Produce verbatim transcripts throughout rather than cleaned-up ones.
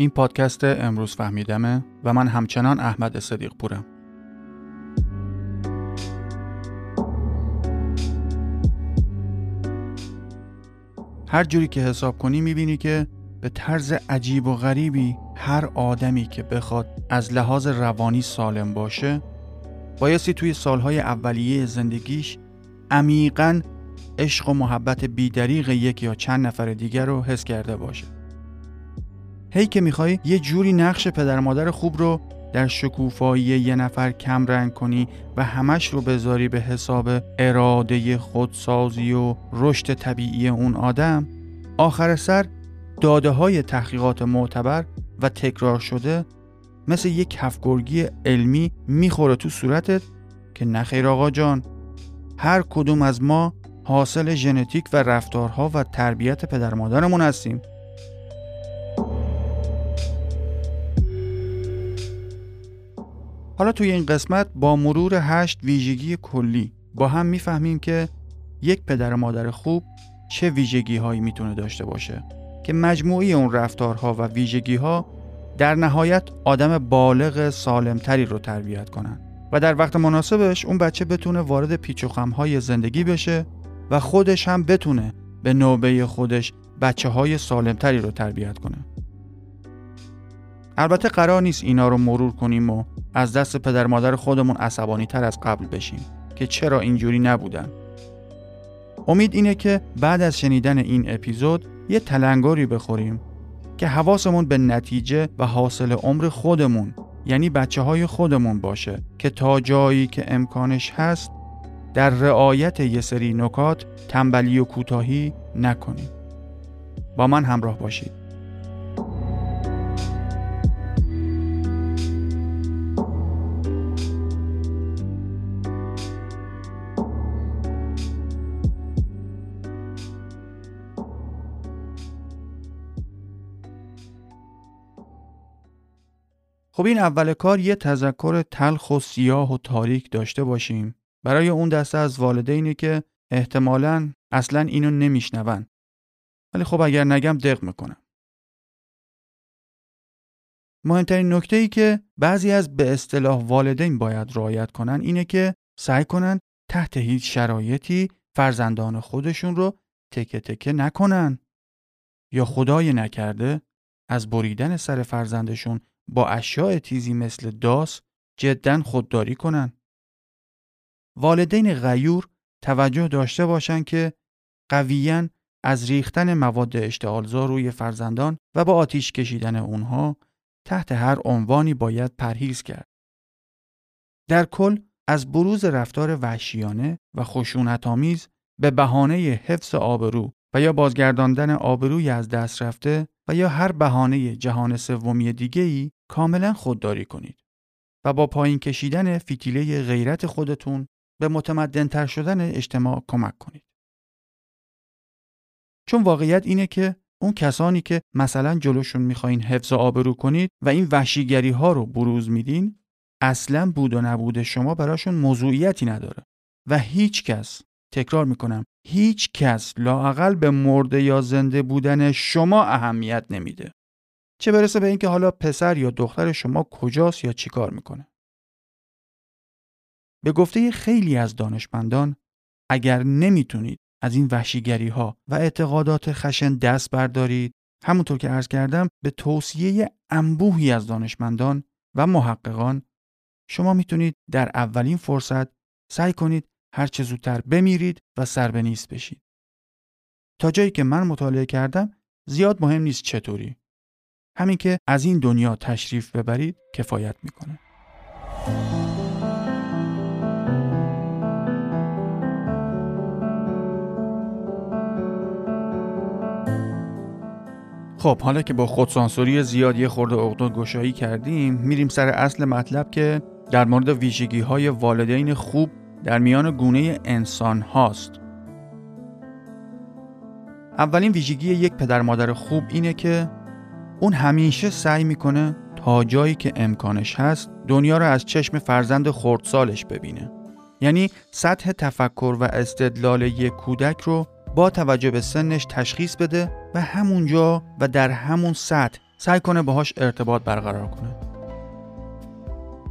این پادکست امروز فهمیدمه و من همچنان احمد صدیق پورم. هر جوری که حساب کنی میبینی که به طرز عجیب و غریبی هر آدمی که بخواد از لحاظ روانی سالم باشه بایستی توی سالهای اولیه زندگیش عمیقاً عشق و محبت بی‌دریغ یک یا چند نفر دیگر رو حس کرده باشه. هی که میخوای یه جوری نقش پدر مادر خوب رو در شکوفایی یه نفر کم رنگ کنی و همش رو بذاری به حساب اراده خودسازی و رشد طبیعی اون آدم، آخر سر داده های تحقیقات معتبر و تکرار شده مثل یک کفگرگی علمی میخوره تو صورتت که نخیر آقا جان، هر کدوم از ما حاصل ژنتیک و رفتارها و تربیت پدر مادرمون هستیم. حالا توی این قسمت با مرور هشت ویژگی کلی با هم میفهمیم که یک پدر مادر خوب چه ویژگی هایی میتونه داشته باشه که مجموعی اون رفتارها و ویژگی ها در نهایت آدم بالغ سالمتری رو تربیت کنن و در وقت مناسبش اون بچه بتونه وارد پیچ و خم های زندگی بشه و خودش هم بتونه به نوبه خودش بچه های سالمتری رو تربیت کنه. البته قرار نیست اینا رو مرور کنیم و از دست پدر مادر خودمون عصبانی تر از قبل بشیم که چرا اینجوری نبودن. امید اینه که بعد از شنیدن این اپیزود یه تلنگاری بخوریم که حواسمون به نتیجه و حاصل عمر خودمون، یعنی بچه های خودمون باشه که تا جایی که امکانش هست در رعایت یه سری نکات تنبلی و کوتاهی نکنیم. با من همراه باشید. خب این اول کار یه تذکر تلخ و سیاه و تاریک داشته باشیم برای اون دسته از والدینی که احتمالاً اصلاً اینو نمیشنون، ولی خب اگر نگم دق میکنم. مهمترین نکته ای که بعضی از به اصطلاح والدین باید رعایت کنن اینه که سعی کنن تحت هیچ شرایطی فرزندان خودشون رو تکه تکه نکنن یا خدای نکرده از بریدن سر فرزندشون با اشیاء تیزی مثل داس جداً خودداری کنن. والدین غیور توجه داشته باشند که قویاً از ریختن مواد اشتعالزا روی فرزندان و با آتیش کشیدن اونها تحت هر عنوانی باید پرهیز کرد. در کل از بروز رفتار وحشیانه و خشونت‌آمیز به بهانه حفظ آبرو و یا بازگرداندن آبروی از دست رفته و یا هر بهانه جهان سومی دیگه‌ای کاملا خودداری کنید و با پایین کشیدن فتیله غیرت خودتون به متمدن‌تر شدن اجتماع کمک کنید. چون واقعیت اینه که اون کسانی که مثلا جلوشون می‌خواین حفظ آبرو کنید و این وحشیگری‌ها رو بروز میدین، اصلاً بود و نبود شما براشون موضوعیتی نداره و هیچ کس، تکرار میکنم، هیچ کس لااقل به مرده یا زنده بودن شما اهمیت نمیده، چه برسه به اینکه حالا پسر یا دختر شما کجاست یا چیکار میکنه. به گفته خیلی از دانشمندان اگر نمیتونید از این وحشیگری ها و اعتقادات خشن دست بردارید، همونطور که عرض کردم به توصیه انبوهی از دانشمندان و محققان، شما میتونید در اولین فرصت سعی کنید هر چه زودتر بمیرید و سر به نیست بشید. تا جایی که من مطالعه کردم زیاد مهم نیست چطوری، همین که از این دنیا تشریف ببرید کفایت میکنه. خب حالا که با خودسانسوری زیاد یه خورده عقده گشایی کردیم، میریم سر اصل مطلب که در مورد ویژگی های والدین خوب در میان گونه انسان هاست. اولین ویژگی یک پدر مادر خوب اینه که اون همیشه سعی میکنه تا جایی که امکانش هست دنیا رو از چشم فرزند خردسالش ببینه. یعنی سطح تفکر و استدلال یک کودک رو با توجه به سنش تشخیص بده و همونجا و در همون سطح سعی کنه باهاش ارتباط برقرار کنه.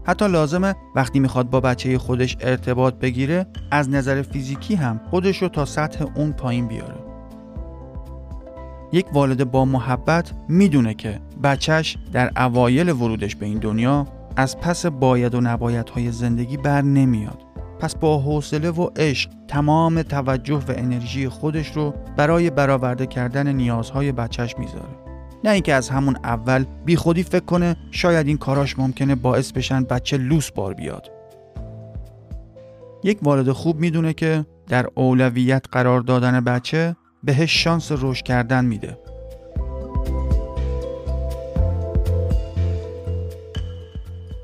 حتی لازمه وقتی میخواد با بچه خودش ارتباط بگیره از نظر فیزیکی هم خودش رو تا سطح اون پایین بیاره. یک والد با محبت میدونه که بچهش در اوایل ورودش به این دنیا از پس باید و نبایدهای زندگی بر نمیاد. پس با حوصله و عشق تمام توجه و انرژی خودش رو برای برآورده کردن نیازهای بچهش میذاره. نه اینکه از همون اول بی خودی فکر کنه شاید این کاراش ممکنه باعث بشن بچه لوس بار بیاد. یک والد خوب میدونه که در اولویت قرار دادن بچه بهش شانس رشد کردن میده.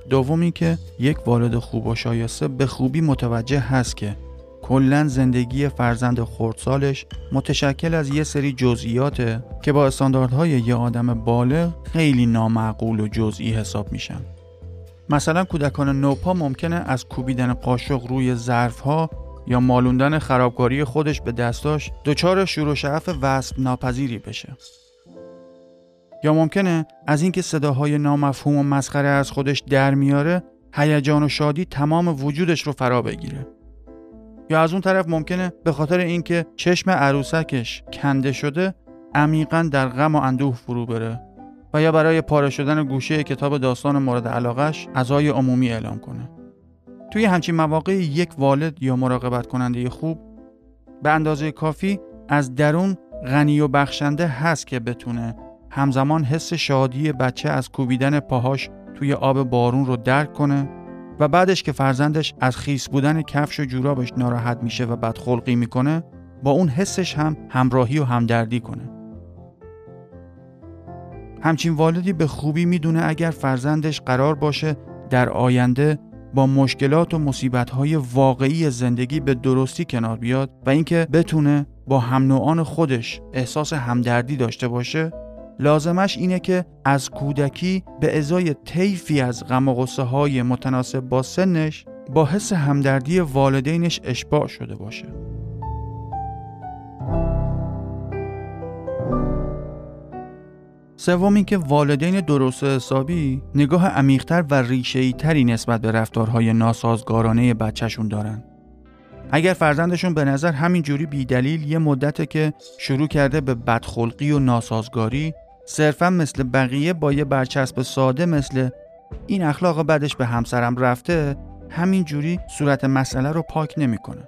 دومی که یک والد خوب و شایسته به خوبی متوجه هست که کلاً زندگی فرزند خردسالش متشکل از یه سری جزئیاته که با استانداردهای یه آدم بالغ خیلی نامعقول و جزئی حساب میشن. مثلا کودکان نوپا ممکنه از کوبیدن قاشق روی ظرف‌ها یا مالوندن خرابکاری خودش به دستاش دچار شور و شعف وصف ناپذیری بشه. یا ممکنه از اینکه صداهای نامفهوم و مسخره از خودش در میاره، هیجان و شادی تمام وجودش رو فرا بگیره. یا از اون طرف ممکنه به خاطر اینکه چشم عروسکش کنده شده، عمیقاً در غم و اندوه فرو بره و یا برای پاره شدن گوشه کتاب داستان مورد علاقه‌اش عزای عمومی اعلام کنه. توی همچین مواقعی یک والد یا مراقبت کننده خوب به اندازه کافی از درون غنی و بخشنده هست که بتونه همزمان حس شادی بچه از کوبیدن پاهاش توی آب بارون رو درک کنه و بعدش که فرزندش از خیس بودن کفش و جورابش ناراحت میشه و بدخلقی میکنه با اون حسش هم همراهی و همدردی کنه. همچین والدی به خوبی میدونه اگر فرزندش قرار باشه در آینده با مشکلات و مصیبت‌های واقعی زندگی به درستی کنار بیاد و اینکه بتونه با هم نوعان خودش احساس همدردی داشته باشه، لازمش اینه که از کودکی به ازای طیفی از غم و غصه‌های متناسب با سنش با حس همدردی والدینش اشباع شده باشه. سوم این که والدین درست حسابی نگاه عمیق‌تر و ریشه‌ای‌تری نسبت به رفتارهای ناسازگارانه بچه‌شون دارن. اگر فرزندشون به نظر همینجوری بی‌دلیل یه مدته که شروع کرده به بدخلقی و ناسازگاری، صرفاً مثل بقیه با یه برچسب ساده مثل این اخلاق بدش به همسرم رفته، همینجوری صورت مسئله رو پاک نمی‌کنه.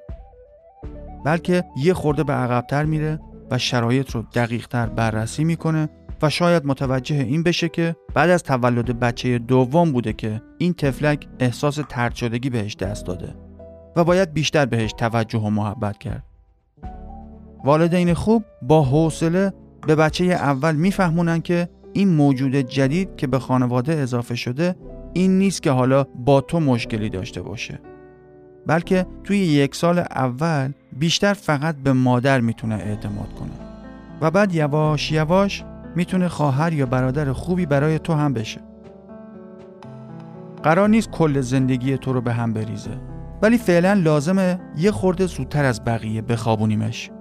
بلکه یه خورده به عقب‌تر میره و شرایط رو دقیق‌تر بررسی می‌کنه و شاید متوجه این بشه که بعد از تولد بچه دوم بوده که این طفلک احساس طرد شدگی بهش دست داده و باید بیشتر بهش توجه و محبت کرد. والدین خوب با حوصله به بچه اول میفهمونن که این موجود جدید که به خانواده اضافه شده این نیست که حالا با تو مشکلی داشته باشه، بلکه توی یک سال اول بیشتر فقط به مادر میتونه اعتماد کنه و بعد یواش یواش میتونه خواهر یا برادر خوبی برای تو هم بشه. قرار نیست کل زندگی تو رو به هم بریزه، ولی فعلا لازمه یه خورده زودتر از بقیه بخوابونیمش.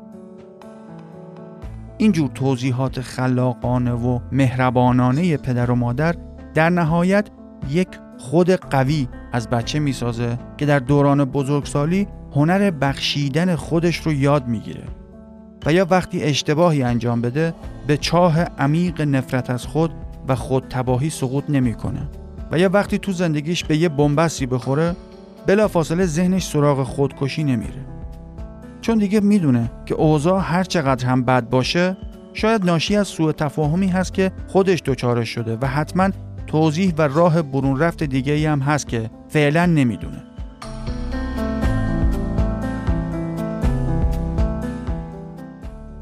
اینجور توضیحات خلاقانه و مهربانانه پدر و مادر در نهایت یک خود قوی از بچه میسازه که در دوران بزرگسالی هنر بخشیدن خودش رو یاد میگیره و یا وقتی اشتباهی انجام بده به چاه عمیق نفرت از خود و خودتباهی سقوط نمیکنه و یا وقتی تو زندگیش به یه بنبستی بخوره بلافاصله ذهنش سراغ خودکشی نمیره، چون دیگه میدونه که اوضاع هر چقدر هم بد باشه شاید ناشی از سوء تفاهمی هست که خودش دچارش شده و حتما توضیح و راه برون رفت دیگه‌ای هم هست که فعلا نمیدونه.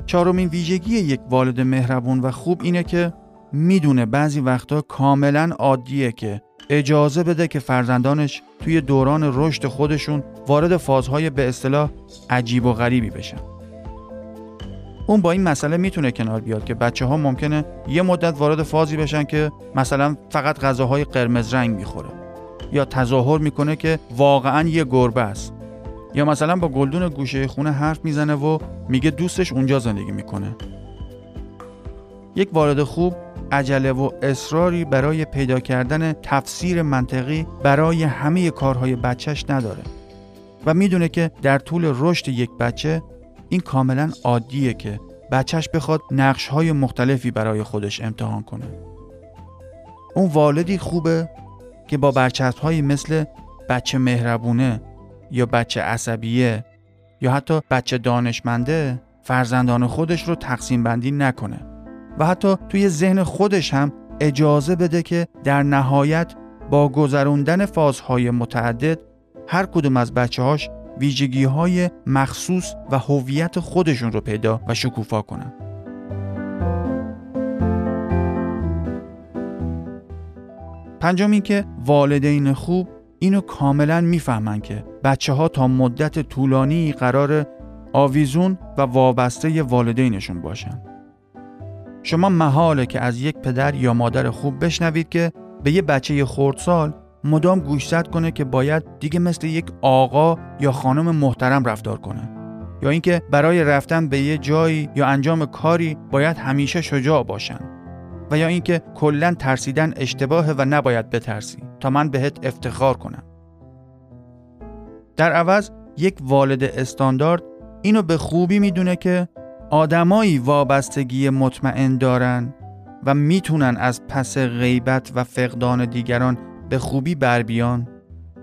چهارمین ویژگی یک والد مهربون و خوب اینه که میدونه بعضی وقتا کاملا عادیه که اجازه بده که فرزندانش توی دوران رشد خودشون وارد فازهای به اصطلاح عجیب و غریبی بشن. اون با این مسئله میتونه کنار بیاد که بچه ها ممکنه یه مدت وارد فازی بشن که مثلا فقط غذاهای قرمز رنگ میخوره یا تظاهر میکنه که واقعا یه گربه است. یا مثلا با گلدون گوشه خونه حرف میزنه و میگه دوستش اونجا زندگی میکنه. یک والد خوب عجله و اصراری برای پیدا کردن تفسیر منطقی برای همه کارهای بچهش نداره و میدونه که در طول رشد یک بچه این کاملا عادیه که بچهش بخواد نقش‌های مختلفی برای خودش امتحان کنه. اون والدی خوبه که با برچسب‌هایی مثل بچه مهربونه یا بچه عصبیه یا حتی بچه دانشمنده فرزندان خودش رو تقسیم بندی نکنه و حتی توی ذهن خودش هم اجازه بده که در نهایت با گذروندن فازهای متعدد هر کدوم از بچه‌هاش ویژگی‌های مخصوص و هویت خودشون رو پیدا و شکوفا کنن. پنجم این که والدین خوب اینو کاملا میفهمن که بچه‌ها تا مدت طولانی قرار آویزون و وابسته والدینشون باشن. شما محاله که از یک پدر یا مادر خوب بشنوید که به یه بچه خردسال مدام گوشزد کنه که باید دیگه مثل یک آقا یا خانم محترم رفتار کنه یا اینکه برای رفتن به یه جایی یا انجام کاری باید همیشه شجاع باشن و یا اینکه کلاً ترسیدن اشتباهه و نباید بترسی تا من بهت افتخار کنم. در عوض یک والد استاندارد اینو به خوبی میدونه که آدمایی وابستگی مطمئن دارن و میتونن از پس غیبت و فقدان دیگران به خوبی بر بیان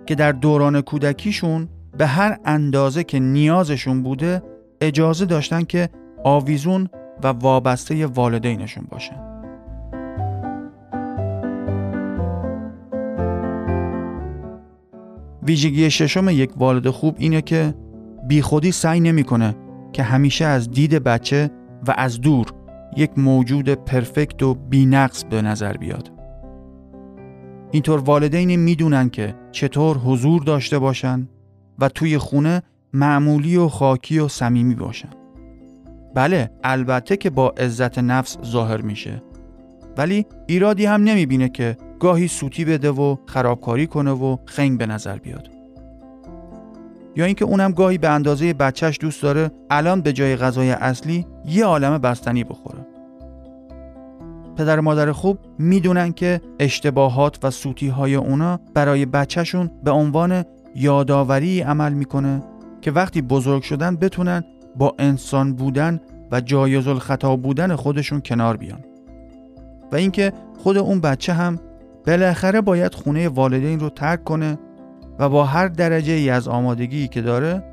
که در دوران کودکیشون به هر اندازه که نیازشون بوده اجازه داشتن که آویزون و وابسته والدینشون باشن. ویژگی ششم یک والد خوب اینه که بیخودی سعی نمی‌کنه که همیشه از دید بچه و از دور یک موجود پرفکت و بی‌نقص به نظر بیاد. اینطور والدین میدونن که چطور حضور داشته باشن و توی خونه معمولی و خاکی و صمیمی باشن. بله البته که با عزت نفس ظاهر میشه، ولی ایرادی هم نمیبینه که گاهی سوتی بده و خرابکاری کنه و خنگ به نظر بیاد. یا اینکه اونم گاهی به اندازه بچهش دوست داره الان به جای غذای اصلی یه عالمه بستنی بخوره. پدر و مادر خوب میدونن که اشتباهات و سوتی‌های اونا برای بچه‌شون به عنوان یادآوری عمل میکنه که وقتی بزرگ شدن بتونن با انسان بودن و جایز الخطا بودن خودشون کنار بیان و اینکه خود اون بچه هم بالاخره باید خونه والدین رو ترک کنه و با هر درجه ای از آمادگی که داره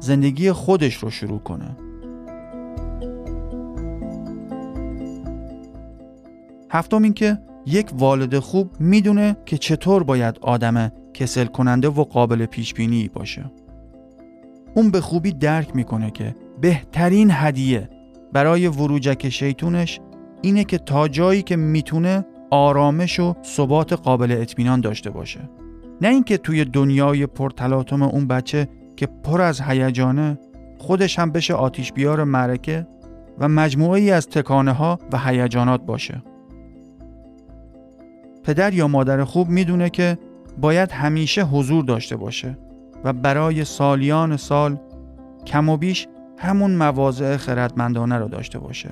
زندگی خودش رو شروع کنه. هفتم این که یک والد خوب میدونه که چطور باید آدم کسل کننده و قابل پیش بینی باشه. اون به خوبی درک میکنه که بهترین هدیه برای وروجک شیطونش اینه که تا جایی که میتونه آرامش و ثبات قابل اطمینان داشته باشه، نه اینکه توی دنیای پرتلاطم اون بچه که پر از هیجانه خودش هم بشه آتش بیار معرکه و مجموعه ای از تکانه ها و هیجانات باشه. پدر یا مادر خوب میدونه که باید همیشه حضور داشته باشه و برای سالیان سال کم و بیش همون مواضع خردمندانه رو داشته باشه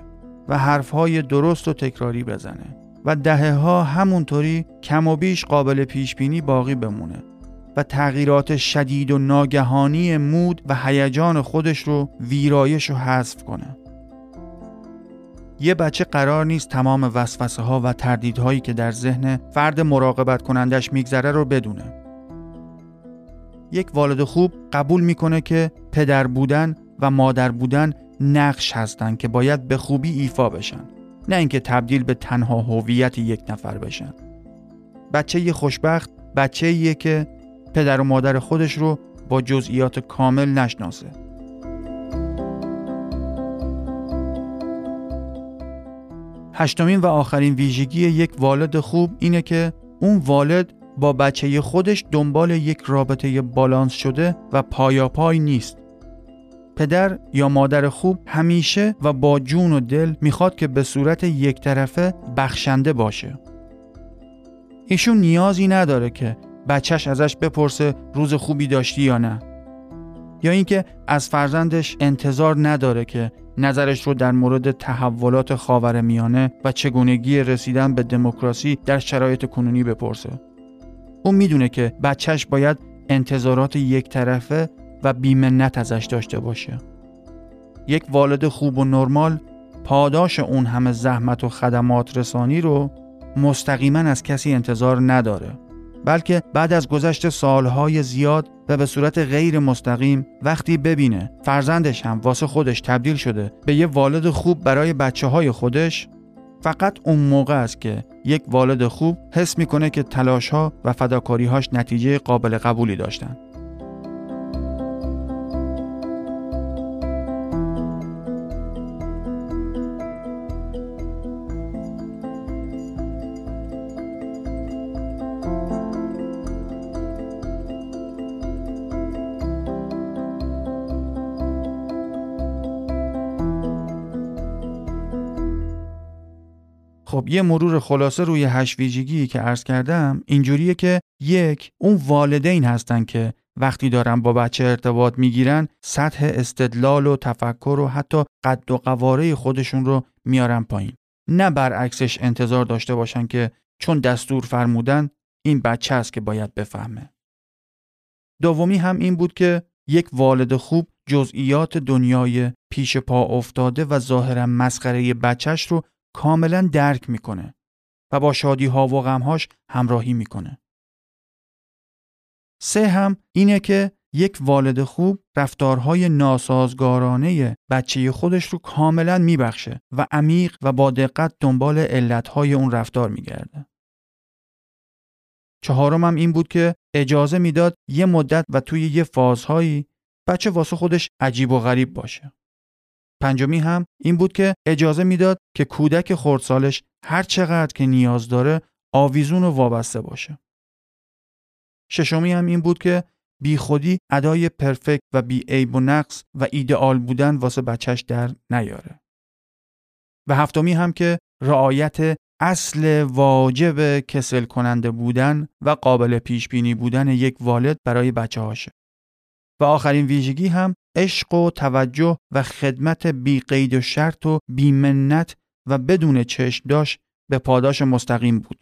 و حرفهای درست و تکراری بزنه و دهه ها همونطوری کم و بیش قابل پیش بینی باقی بمونه و تغییرات شدید و ناگهانی مود و هیجان خودش رو ویرایش و حذف کنه. یه بچه قرار نیست تمام وسوسه ها و تردیدهایی که در ذهن فرد مراقبت کنندش میگذره رو بدونه. یک والد خوب قبول میکنه که پدر بودن و مادر بودن نقش هستن که باید به خوبی ایفا بشن، نه اینکه تبدیل به تنها هویت یک نفر بشن. بچه یه خوشبخت بچه یه که پدر و مادر خودش رو با جزئیات کامل نشناسه. هشتمین و آخرین ویژگی یک والد خوب اینه که اون والد با بچه خودش دنبال یک رابطه بالانس شده و پایاپای نیست. پدر یا مادر خوب همیشه و با جون و دل میخواد که به صورت یک طرفه بخشنده باشه. ایشون نیازی نداره که بچهش ازش بپرسه روز خوبی داشتی یا نه، یا اینکه از فرزندش انتظار نداره که نظرش رو در مورد تحولات خاورمیانه و چگونگی رسیدن به دموکراسی در شرایط کنونی بپرسه. او میدونه که بچهش باید انتظارات یک طرفه و بی‌منت ازش داشته باشه. یک والد خوب و نرمال پاداش اون همه زحمت و خدمات رسانی رو مستقیما از کسی انتظار نداره، بلکه بعد از گذشت سالهای زیاد و به صورت غیر مستقیم وقتی ببینه فرزندش هم واسه خودش تبدیل شده به یه والد خوب برای بچه‌های خودش، فقط اون موقع است که یک والد خوب حس میکنه که تلاش‌ها و فداکاری‌هاش نتیجه قابل قبولی داشتن. خب یه مرور خلاصه روی هشت ویژگی که عرض کردم اینجوریه که یک، اون والدین هستن که وقتی دارن با بچه ارتباط میگیرن سطح استدلال و تفکر و حتی قد و قواره خودشون رو میارن پایین، نه برعکسش انتظار داشته باشن که چون دستور فرمودن این بچه هست که باید بفهمه. دومی هم این بود که یک والد خوب جزئیات دنیای پیش پا افتاده و ظاهرا مسخره بچهش رو کاملا درک میکنه و با شادی ها و غم هاش همراهی میکنه. سه هم اینه که یک والد خوب رفتارهای ناسازگارانه بچه خودش رو کاملا میبخشه و عمیق و با دقت دنبال علتهای اون رفتار میگرده. چهارم هم این بود که اجازه میداد یه مدت و توی یه فازهایی بچه واسه خودش عجیب و غریب باشه. پنجمی هم این بود که اجازه میداد که کودک خردسالش هر چقدر که نیاز داره آویزون و وابسته باشه. ششمی هم این بود که بی خودی ادای پرفکت و بی عیب و نقص و ایدئال بودن واسه بچهش در نیاره. و هفتمی هم که رعایت اصل واجب کسل کننده بودن و قابل پیش بینی بودن یک والد برای بچه‌هاشه. و آخرین ویژگی هم عشق و توجه و خدمت بی قید و شرط و بی منت و بدون چشم داشت به پاداش مستقیم بود.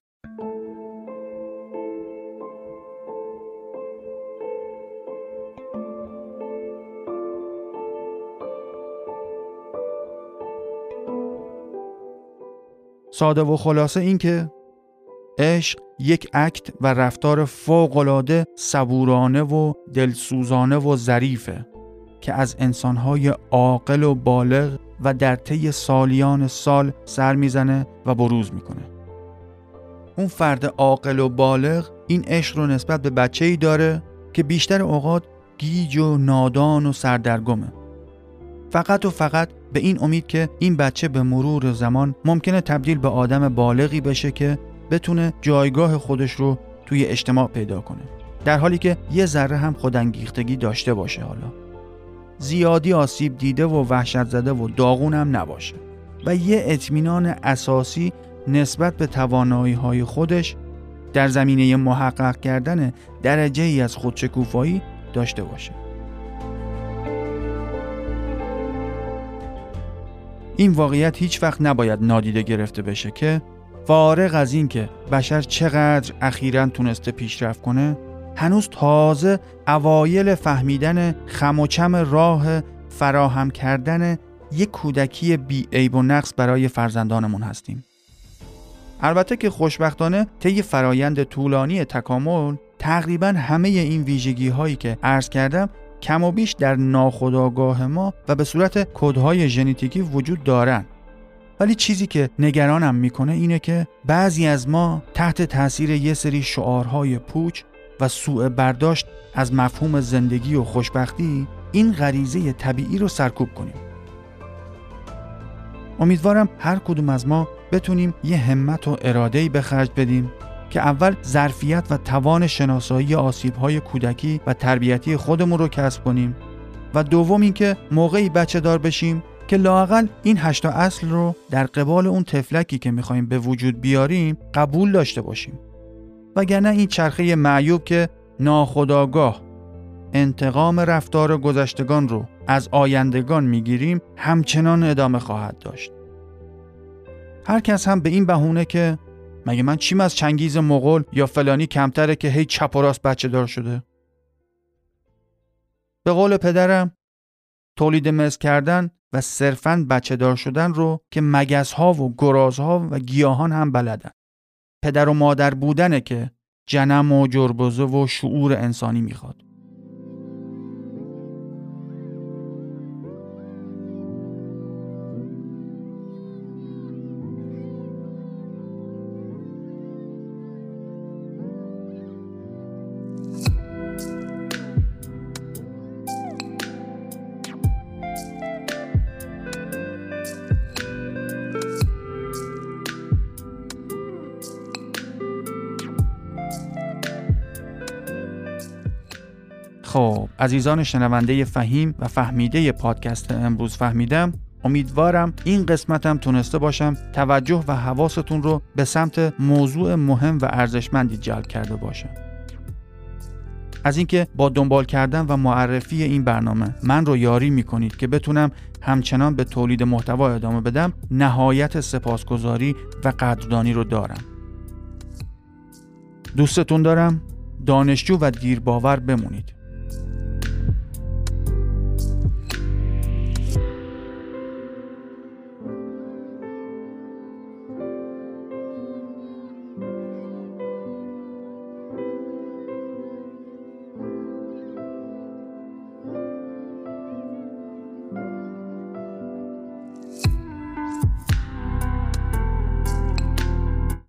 ساده و خلاصه این که عشق یک اکت و رفتار فوق‌العاده صبورانه و دلسوزانه و ظریفه که از انسان‌های عاقل و بالغ و در طی سالیان سال سر میزنه و بروز میکنه. اون فرد عاقل و بالغ این عشق رو نسبت به بچه‌ای داره که بیشتر اوقات گیج و نادان و سردرگمه، فقط و فقط به این امید که این بچه به مرور زمان ممکنه تبدیل به آدم بالغی بشه که بتونه جایگاه خودش رو توی اجتماع پیدا کنه، در حالی که یه ذره هم خودانگیختگی داشته باشه، حالا زیادی آسیب دیده و وحشت زده و داغون هم نباشه و یه اطمینان اساسی نسبت به توانایی‌های خودش در زمینه محقق کردن درجه‌ای از خودشکوفایی داشته باشه. این واقعیت هیچ وقت نباید نادیده گرفته بشه که فارغ از این که بشر چقدر اخیراً تونسته پیشرفت کنه، هنوز تازه اوایل فهمیدن خم و چم راه فراهم کردن یک کودکی بی عیب و نقص برای فرزندانمون هستیم. البته که خوشبختانه طی فرایند طولانی تکامل تقریباً همه این ویژگی هایی که عرض کردم کم و بیش در ناخودآگاه ما و به صورت کدهای ژنتیکی وجود دارن. ولی چیزی که نگرانم میکنه اینه که بعضی از ما تحت تاثیر یه سری شعارهای پوچ و سوء برداشت از مفهوم زندگی و خوشبختی این غریزه طبیعی رو سرکوب کنیم. امیدوارم هر کدوم از ما بتونیم یه همت و اراده‌ای به خرج بدیم که اول ظرفیت و توان شناسایی آسیب‌های کودکی و تربیتی خودمون رو کسب کنیم و دوم اینکه موقعی بچه دار بشیم که لااقل این هشتا اصل رو در قبال اون طفلکی که میخواییم به وجود بیاریم قبول داشته باشیم، وگرنه این چرخه معیوب که ناخودآگاه انتقام رفتار گذشتگان رو از آیندگان میگیریم همچنان ادامه خواهد داشت. هر کس هم به این بهونه که مگه من چیم از چنگیز مغول یا فلانی کمتره که هی چپ و راست بچه دار شده؟ به قول پدرم تولید مثل کردن و صرفاً بچه دار شدن رو که مگس‌ها و گرازها و گیاهان هم بلدن. پدر و مادر بودنه که جنم و جربزه و شعور انسانی میخواد. خب عزیزان شنونده فهیم و فهمیده پادکست امروز فهمیدم، امیدوارم این قسمتم تونسته باشم توجه و حواستون رو به سمت موضوع مهم و ارزشمندی جلب کرده باشم. از اینکه با دنبال کردن و معرفی این برنامه من رو یاری میکنید که بتونم همچنان به تولید محتوا ادامه بدم نهایت سپاسگزاری و قدردانی رو دارم. دوستتون دارم. دانشجو و دیرباور بمونید.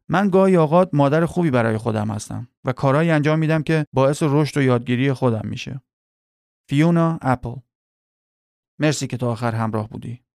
من گاهی اوقات مادر خوبی برای خودم هستم و کارهایی انجام میدم که باعث رشد و یادگیری خودم میشه. فیونا اپل. مرسی که تا آخر همراه بودی.